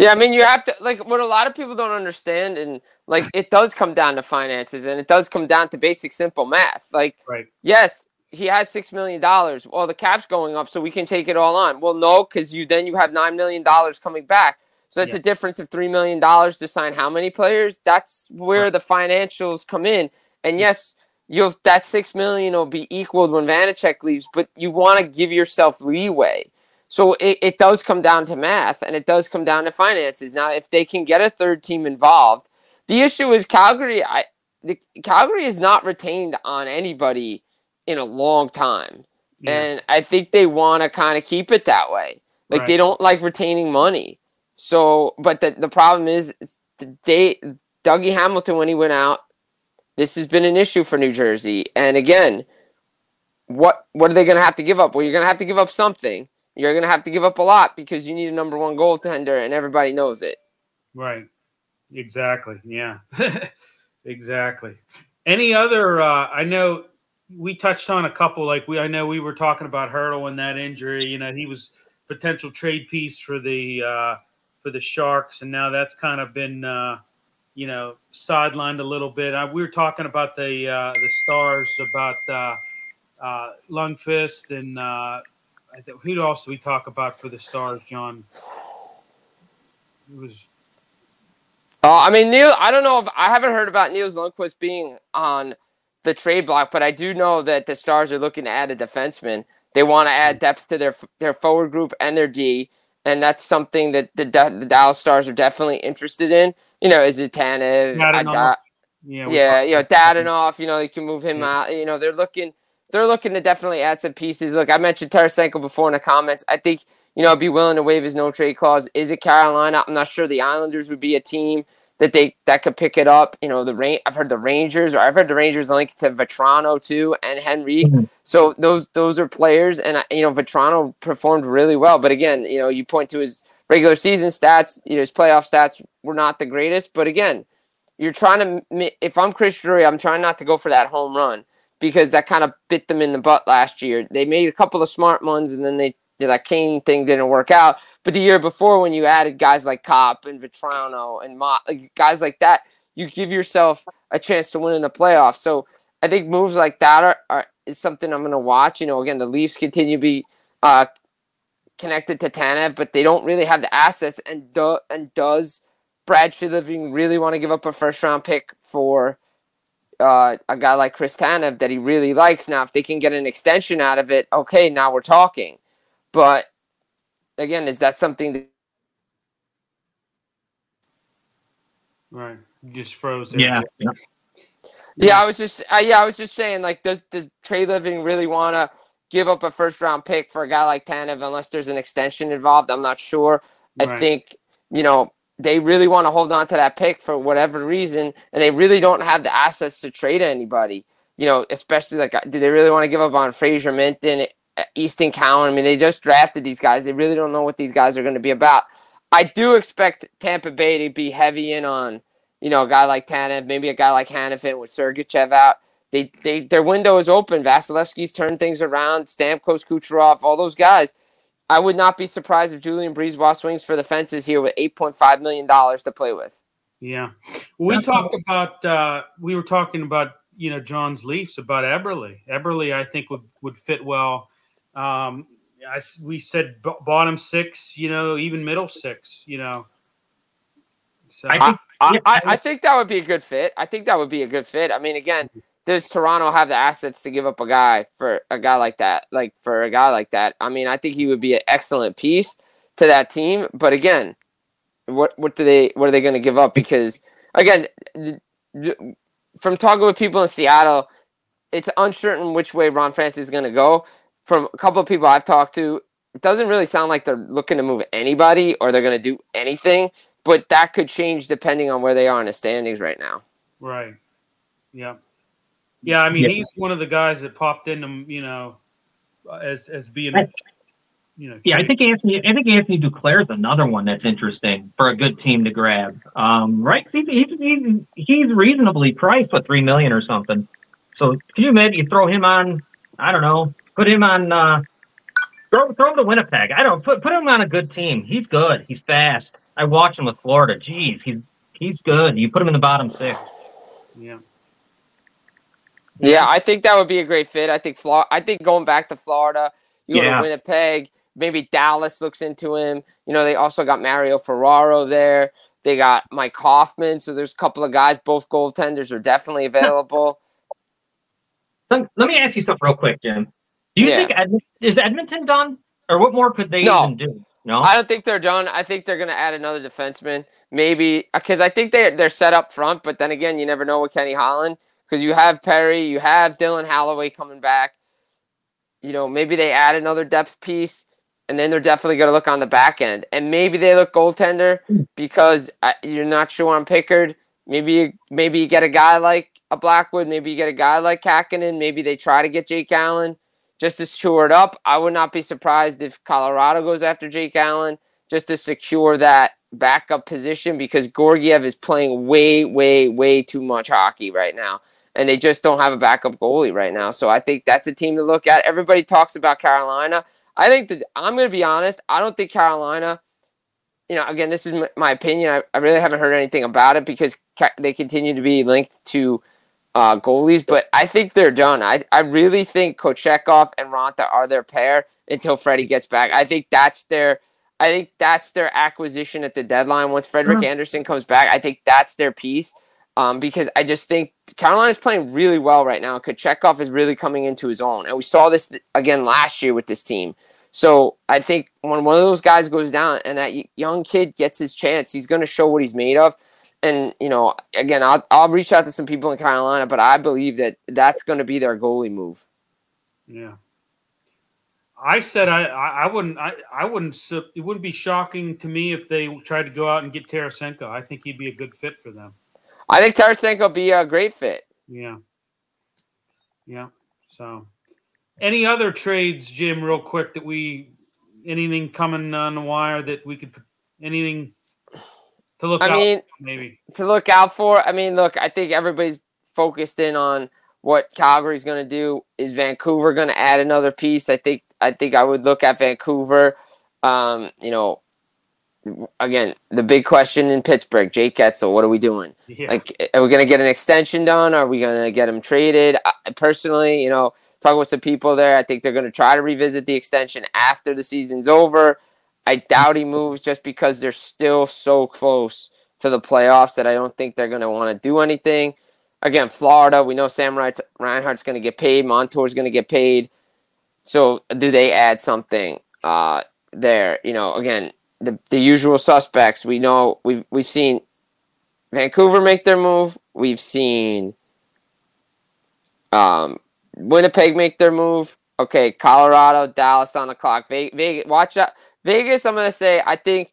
Yeah, I mean, you have to, like, what a lot of people don't understand, and, like, it does come down to finances, and it does come down to basic, simple math. Like, right. Yes, he has $6 million. Well, the cap's going up, so we can take it all on. Well, no, because then you have $9 million coming back. So that's a difference of $3 million to sign how many players? That's where the financials come in. And, yes, that $6 million will be equaled when Vanacek leaves, but you want to give yourself leeway. So it does come down to math, and it does come down to finances. Now, if they can get a third team involved, the issue is Calgary. Calgary is not retained on anybody in a long time, and I think they want to kind of keep it that way. Like they don't like retaining money. So, but the problem is Dougie Hamilton, when he went out, this has been an issue for New Jersey. And again, what are they going to have to give up? Well, you're going to have to give up something. You're going to have to give up a lot because you need a number one goaltender, and everybody knows it. Right. Exactly. Yeah. Exactly. Any other I know we touched on a couple. Like I know we were talking about Hurdle and that injury. You know, he was potential trade piece for the Sharks, and now that's kind of been you know, sidelined a little bit. We were talking about the Stars, about Lundkvist and who else do we talk about for the Stars, John? It was. I mean, I don't know if I haven't heard about Niels Lundkvist being on the trade block, but I do know that the Stars are looking to add a defenseman. They want to add depth to their forward group and their D, and that's something that the Dallas Stars are definitely interested in. You know, is it Tanev? Dadonov. You know, you can move him out. You know, they're looking to definitely add some pieces. Look, I mentioned Tarasenko before in the comments. I think, you know, I'd be willing to waive his no-trade clause. Is it Carolina? I'm not sure. The Islanders would be a team that could pick it up. You know, I've heard the Rangers linked to Vetrano too and Henry. So those are players, and you know, Vetrano performed really well. But again, you know, you point to his regular season stats. You know, his playoff stats were not the greatest. But again, you're trying to. If I'm Chris Drury, I'm trying not to go for that home run, because that kind of bit them in the butt last year. They made a couple of smart ones, and then that Kane thing didn't work out. But the year before, when you added guys like Kopp and Vetrano and guys like that, you give yourself a chance to win in the playoffs. So I think moves like that is something I'm going to watch. You know, again, the Leafs continue to be connected to Tanev, but they don't really have the assets. And does Brad Living really want to give up a first-round pick for a guy like Chris Tanev that he really likes. Now, if they can get an extension out of it, okay, now we're talking. But again, is that something that... Right, you just froze there. Yeah. Yeah, I was just saying, like, does Trey Living really want to give up a first-round pick for a guy like Tanev unless there's an extension involved? I'm not sure. Right. I think, you know, they really want to hold on to that pick for whatever reason, and they really don't have the assets to trade anybody, you know, especially, like, do they really want to give up on Fraser Minton, Easton Cowan? I mean, they just drafted these guys. They really don't know what these guys are going to be about. I do expect Tampa Bay to be heavy in on, you know, a guy like Tanev, maybe a guy like Hanifin with Sergachev out. Their window is open. Vasilevsky's turned things around. Stamkos, Kucherov, all those guys. I would not be surprised if Julian Breezewa swings for the fences here with $8.5 million to play with. Yeah. We were talking about, you know, John's Leafs, about Eberle. Eberle, I think, would fit well. We said bottom six, you know, even middle six, you know. So I think that would be a good fit. I mean, again, does Toronto have the assets to give up a guy like that? I mean, I think he would be an excellent piece to that team. But again, what are they going to give up? Because again, from talking with people in Seattle, it's uncertain which way Ron Francis is going to go. From a couple of people I've talked to, it doesn't really sound like they're looking to move anybody or they're going to do anything. But that could change depending on where they are in the standings right now. Right. Yeah. Yeah, I mean, he's one of the guys that popped into, you know, as being, you know. Yeah, I think Anthony Duclair is another one that's interesting for a good team to grab, right? Because he's reasonably priced, what, $3 million or something. So can you imagine you throw him on, I don't know, put him on, throw him to Winnipeg. I don't put him on a good team. He's good. He's fast. I watched him with Florida. Jeez, he's good. You put him in the bottom six. Yeah. Yeah, I think that would be a great fit. I think going back to Florida, you go to Winnipeg, maybe Dallas looks into him. You know, they also got Mario Ferraro there. They got Mike Hoffman. So there's a couple of guys. Both goaltenders are definitely available. Let me ask you something real quick, Jim. Do you think is Edmonton done? Or what more could they even do? No, I don't think they're done. I think they're going to add another defenseman, maybe, because I think they're set up front. But then again, you never know with Kenny Holland, because you have Perry, you have Dylan Holloway coming back. You know, maybe they add another depth piece, and then they're definitely going to look on the back end. And maybe they look goaltender because you're not sure on Pickard. Maybe you get a guy like a Blackwood. Maybe you get a guy like Kakinen. Maybe they try to get Jake Allen. Just to shore it up, I would not be surprised if Colorado goes after Jake Allen just to secure that backup position, because Georgiev is playing way, way, way too much hockey right now, and they just don't have a backup goalie right now. So I think that's a team to look at. Everybody talks about Carolina. I think that I'm going to be honest. I don't think Carolina, you know, again, this is my opinion. I really haven't heard anything about it because they continue to be linked to goalies, but I think they're done. I really think Kochetkov and Raanta are their pair until Freddie gets back. I think that's their acquisition at the deadline. Once Frederik Anderson comes back, I think that's their piece. Because I just think Carolina's playing really well right now. Kochetkov is really coming into his own. And we saw this again last year with this team. So I think when one of those guys goes down and that young kid gets his chance, he's going to show what he's made of. And, you know, again, I'll reach out to some people in Carolina, but I believe that that's going to be their goalie move. Yeah. I said it wouldn't be shocking to me if they tried to go out and get Tarasenko. I think he'd be a good fit for them. I think Tarasenko would be a great fit. Yeah. Yeah. So any other trades, Jim, real quick, anything coming on the wire that we could – anything – to look out for. I mean, look, I think everybody's focused in on what Calgary's going to do. Is Vancouver going to add another piece? I think I would look at Vancouver. You know, again, the big question in Pittsburgh, Jake Etzel, what are we doing? Yeah. Like, are we going to get an extension done? Are we going to get him traded? I personally, you know, talking with some people there, I think they're going to try to revisit the extension after the season's over. I doubt he moves just because they're still so close to the playoffs that I don't think they're going to want to do anything. Again, Florida, we know Sam Reinhart's going to get paid. Montour's going to get paid. So do they add something there? You know, again, the usual suspects. We know we've seen Vancouver make their move. We've seen Winnipeg make their move. Okay, Colorado, Dallas on the clock. Vegas, watch out. Vegas, I'm going to say, I think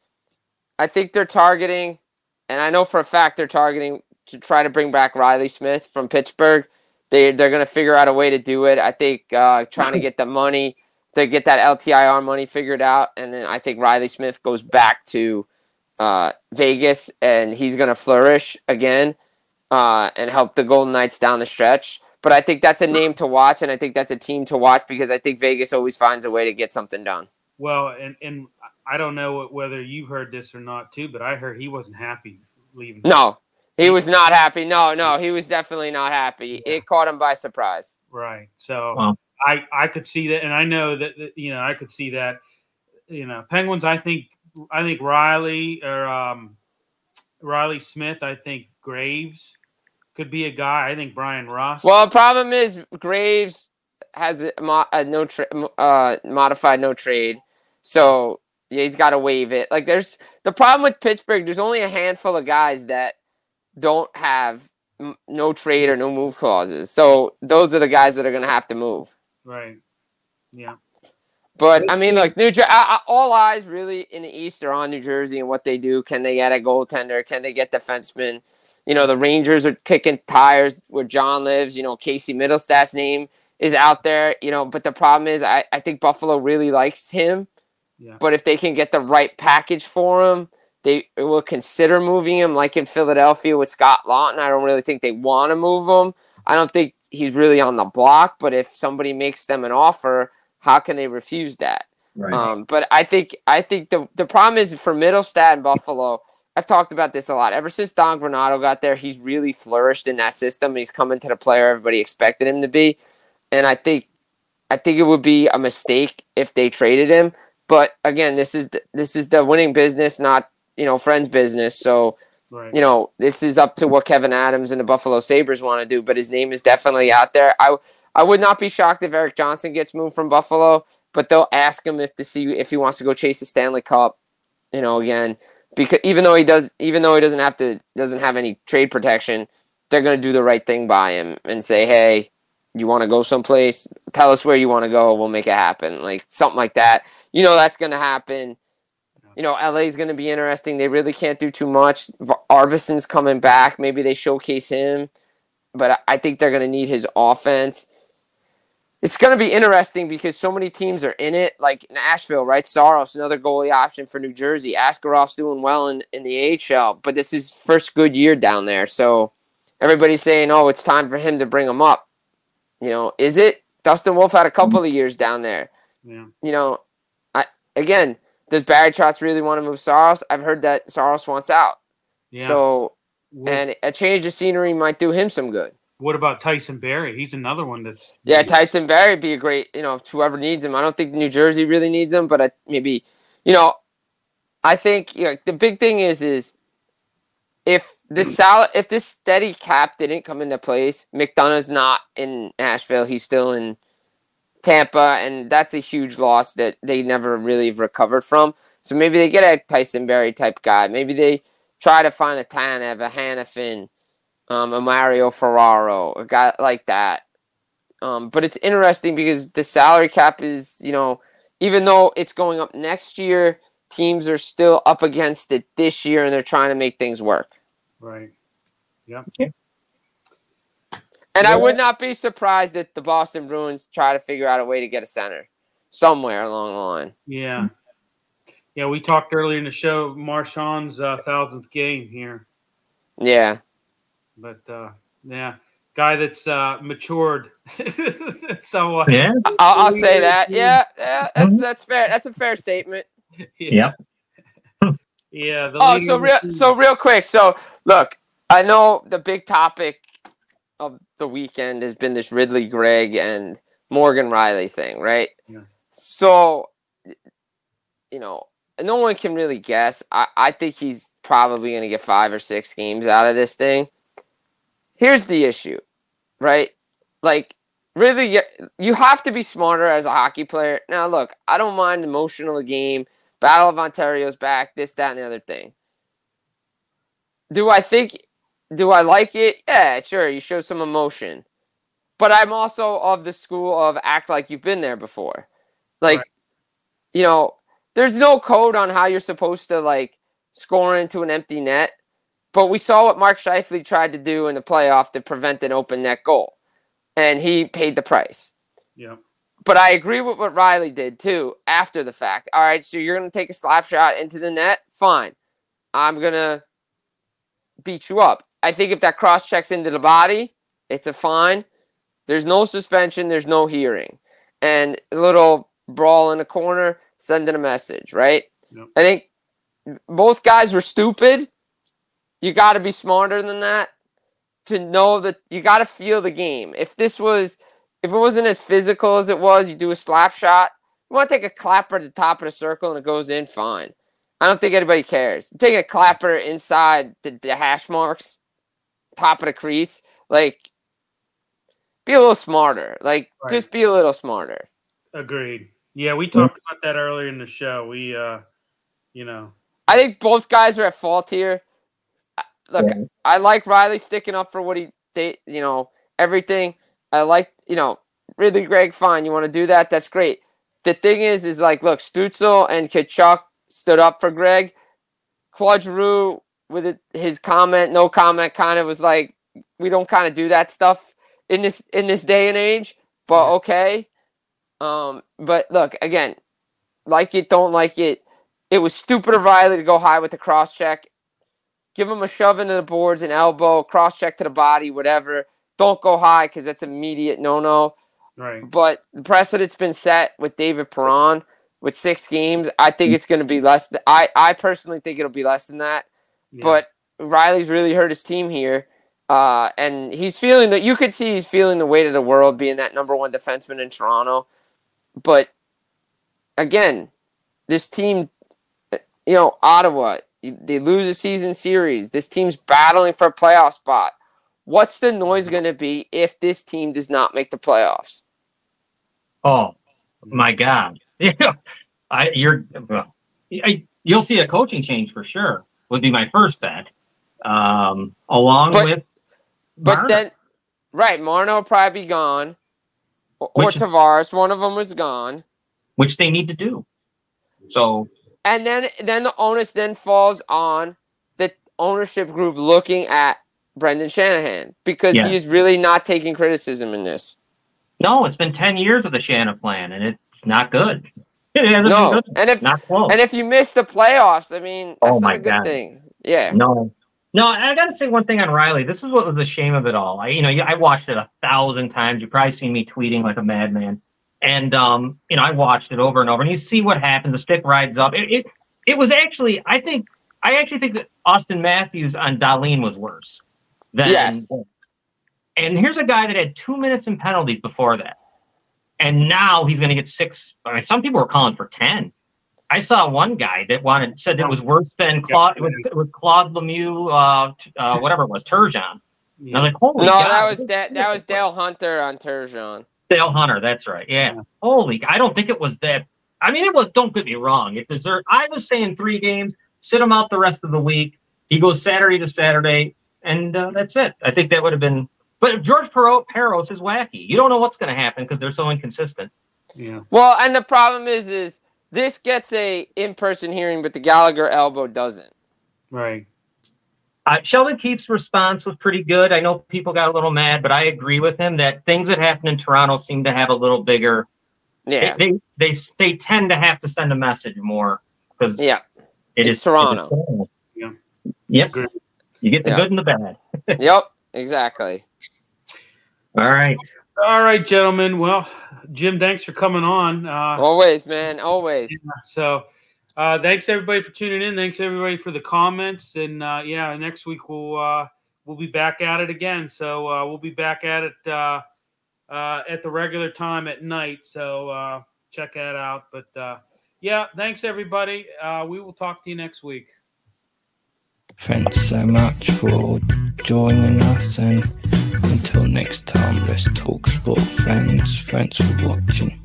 they're targeting, and I know for a fact they're targeting to try to bring back Reilly Smith from Pittsburgh. They're going to figure out a way to do it. I think trying to get the money, to get that LTIR money figured out, and then I think Reilly Smith goes back to Vegas, and he's going to flourish again and help the Golden Knights down the stretch. But I think that's a name to watch, and I think that's a team to watch because I think Vegas always finds a way to get something done. Well, and I don't know whether you've heard this or not, too, but I heard he wasn't happy leaving. No, he was not happy. No, he was definitely not happy. Yeah. It caught him by surprise. Right. So wow. I could see that, and I know that, you know, I could see that. You know, Penguins, I think Reilly or Reilly Smith, I think Graves could be a guy. I think Brian Ross. Well, the problem is Graves has a modified no trade. So, yeah, he's got to waive it. Like, there's the problem with Pittsburgh. There's only a handful of guys that don't have no trade or no move clauses. So, those are the guys that are going to have to move. Right. Yeah. But, I mean, look, New Jersey, all eyes really in the East are on New Jersey and what they do. Can they get a goaltender? Can they get defensemen? You know, the Rangers are kicking tires where John lives. You know, Casey Middlestad's name is out there. You know, but the problem is I think Buffalo really likes him. Yeah. But if they can get the right package for him, they will consider moving him, like in Philadelphia with Scott Lawton. I don't really think they want to move him. I don't think he's really on the block, but if somebody makes them an offer, how can they refuse that? Right. But I think the problem is for Middlestad and Buffalo, I've talked about this a lot. Ever since Don Granato got there, he's really flourished in that system. He's coming to the player everybody expected him to be. And I think it would be a mistake if they traded him. But again, this is the winning business, not, you know, friends business. So, right. You know, this is up to what Kevin Adams and the Buffalo Sabres want to do. But his name is definitely out there. I would not be shocked if Eric Johnson gets moved from Buffalo, but they'll ask him if he wants to go chase the Stanley Cup. You know, again, because even though he doesn't have any trade protection, they're going to do the right thing by him and say, hey, you want to go someplace? Tell us where you want to go. We'll make it happen. Like something like that. You know that's going to happen. You know, LA is going to be interesting. They really can't do too much. Arvidsson's coming back. Maybe they showcase him. But I think they're going to need his offense. It's going to be interesting because so many teams are in it. Like Nashville, right? Saros, another goalie option for New Jersey. Askarov's doing well in the AHL. But this is his first good year down there. So everybody's saying, oh, it's time for him to bring him up. You know, is it? Dustin Wolf had a couple of years down there. Yeah. You know, again, does Barry Trotz really want to move Saros? I've heard that Saros wants out. Yeah. So, and a change of scenery might do him some good. What about Tyson Barrie? He's another one that's... Yeah, Tyson Barrie would be a great, you know, whoever needs him. I don't think New Jersey really needs him, but maybe, you know, I think, you know, the big thing is if this steady cap didn't come into place, McDonough's not in Nashville. He's still in Tampa, and that's a huge loss that they never really recovered from. So maybe they get a Tyson Barrie type guy. Maybe they try to find a Tanev, a Hanifin, a Mario Ferraro, a guy like that. But it's interesting because the salary cap is, you know, even though it's going up next year, teams are still up against it this year, and they're trying to make things work. Right. Yeah. Okay. And I would not be surprised if the Boston Bruins try to figure out a way to get a center somewhere along the line. Yeah. Yeah, we talked earlier in the show, Marchand's 1,000th game here. Yeah. But, yeah, guy that's matured somewhat. Yeah. I'll say that. Yeah, that's fair. That's a fair statement. Yeah. Yeah. So real quick. So, look, I know the big topic of the weekend has been this Ridley Greig and Morgan Rielly thing, right? Yeah. So, you know, no one can really guess. I think he's probably going to get 5 or 6 games out of this thing. here's the issue, right? Like, really, you have to be smarter as a hockey player. Now, look, I don't mind emotional game, Battle of Ontario's back, this, that, and the other thing. Do I like it? Yeah, sure, you show some emotion. But I'm also of the school of act like you've been there before. Like, right. You know, there's no code on how you're supposed to, like, score into an empty net. But we saw what Mark Scheifele tried to do in the playoff to prevent an open net goal. And he paid the price. Yeah. But I agree with what Rielly did, too, after the fact. All right, so you're going to take a slap shot into the net? Fine. I'm going to beat you up. I think if that cross checks into the body, it's a fine. There's no suspension. There's no hearing. And a little brawl in the corner, sending a message, right? Yep. I think both guys were stupid. You got to be smarter than that. To know that you got to feel the game. If it wasn't as physical as it was, you do a slap shot. You want to take a clapper at the top of the circle and it goes in, fine. I don't think anybody cares. You take a clapper inside the hash marks, top of the crease. Like, be a little smarter. Like, right. Just be a little smarter. Agreed. Yeah, we talked about that earlier in the show. We, you know. I think both guys are at fault here. Look, I like Rielly sticking up for what everything. I like, Ridley Greig, fine. You want to do that? That's great. The thing is like, look, Stützle and Tkachuk stood up for Greig. Claude Giroux, with his comment, no comment, kind of was like, we don't kind of do that stuff in this day and age, but okay. But look, again, like it, don't like it. It was stupid of Rielly to go high with the cross check. Give him a shove into the boards, an elbow, cross-check to the body, whatever. Don't go high because that's immediate no-no. Right. But the precedent's been set with David Perron with 6 games. I think it's going to be less. I personally think it'll be less than that. Yeah. But Rielly's really hurt his team here. And he's feeling that. You could see he's feeling the weight of the world being that number one defenseman in Toronto. But, again, this team, Ottawa, they lose a season series. This team's battling for a playoff spot. What's the noise going to be if this team does not make the playoffs? Oh, my God. Yeah, you'll see a coaching change for sure, would be my first bet. Marner. Then, right, Marner will probably be gone, or Tavares. One of them was gone. Which they need to do. So... And then the onus then falls on the ownership group looking at Brendan Shanahan because he's really not taking criticism in this. No, it's been 10 years of the Shanahan plan, and it's not good. No, and if you miss the playoffs, I mean, that's not a good thing. Yeah. No, and I got to say one thing on Rielly. This is what was the shame of it all. I watched it 1,000 times. You probably seen me tweeting like a madman. And, I watched it over and over, and you see what happens. The stick rides up. It was actually, I actually think that Auston Matthews on Darlene was worse. Yes. And here's a guy that had 2 minutes in penalties before that. And now he's going to get 6. I mean, some people were calling for 10. I saw one guy that said it was worse than Claude Lemieux, whatever it was, Turgeon. And I'm like, holy God. No, that was Dale Hunter on Turgeon. Dale Hunter, that's right. Yeah. Holy, I don't think it was that. I mean, it was, don't get me wrong. It deserved, I was saying 3 games, sit him out the rest of the week. He goes Saturday to Saturday, and that's it. I think that would have been, but George Peros is wacky. You don't know what's going to happen because they're so inconsistent. Yeah. Well, and the problem is this gets a in-person hearing, but the Gallagher elbow doesn't. Right. Sheldon Keefe's response was pretty good. I know people got a little mad, but I agree with him that things that happen in Toronto seem to have a little bigger. Yeah, they tend to have to send a message more because it's Toronto. It is. Yep, you get the good and the bad. Yep, exactly. All right, gentlemen. Well, Jim, thanks for coming on. Always, man. Always. Yeah, so. Thanks everybody for tuning in. Thanks everybody for the comments. And next week we'll be back at it again. So we'll be back at it at the regular time at night. So check that out. But thanks everybody. We will talk to you next week. Thanks so much for joining us, and until next time, let's talk sport, friends. Thanks for watching.